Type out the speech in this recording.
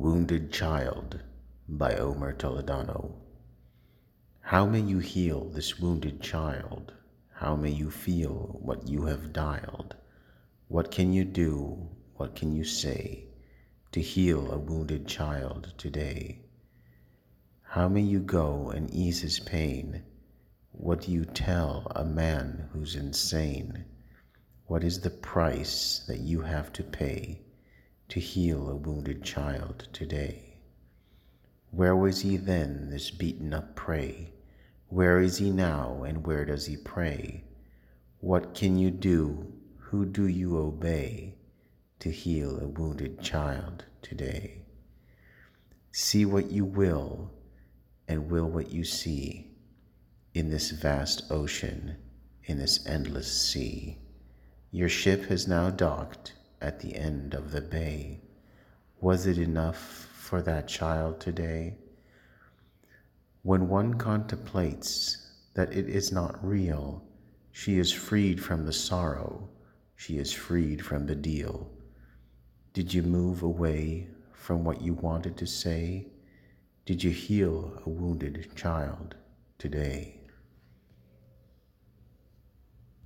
Wounded Child by Omer Toledano. How may you heal this wounded child? How may you feel what you have dialed? What can you do, what can you say, to heal a wounded child today? How may you go and ease his pain? What do you tell a man who's insane? What is the price that you have to pay to heal a wounded child today? Where was he then, this beaten up prey? Where is he now, and where does he pray? What can you do, who do you obey, to heal a wounded child today? See what you will, and will what you see, in this vast ocean, in this endless sea. Your ship has now docked at the end of the bay. Was it enough for that child today? When one contemplates that it is not real, she is freed from the sorrow, she is freed from the deal. Did you move away from what you wanted to say? Did you heal a wounded child today?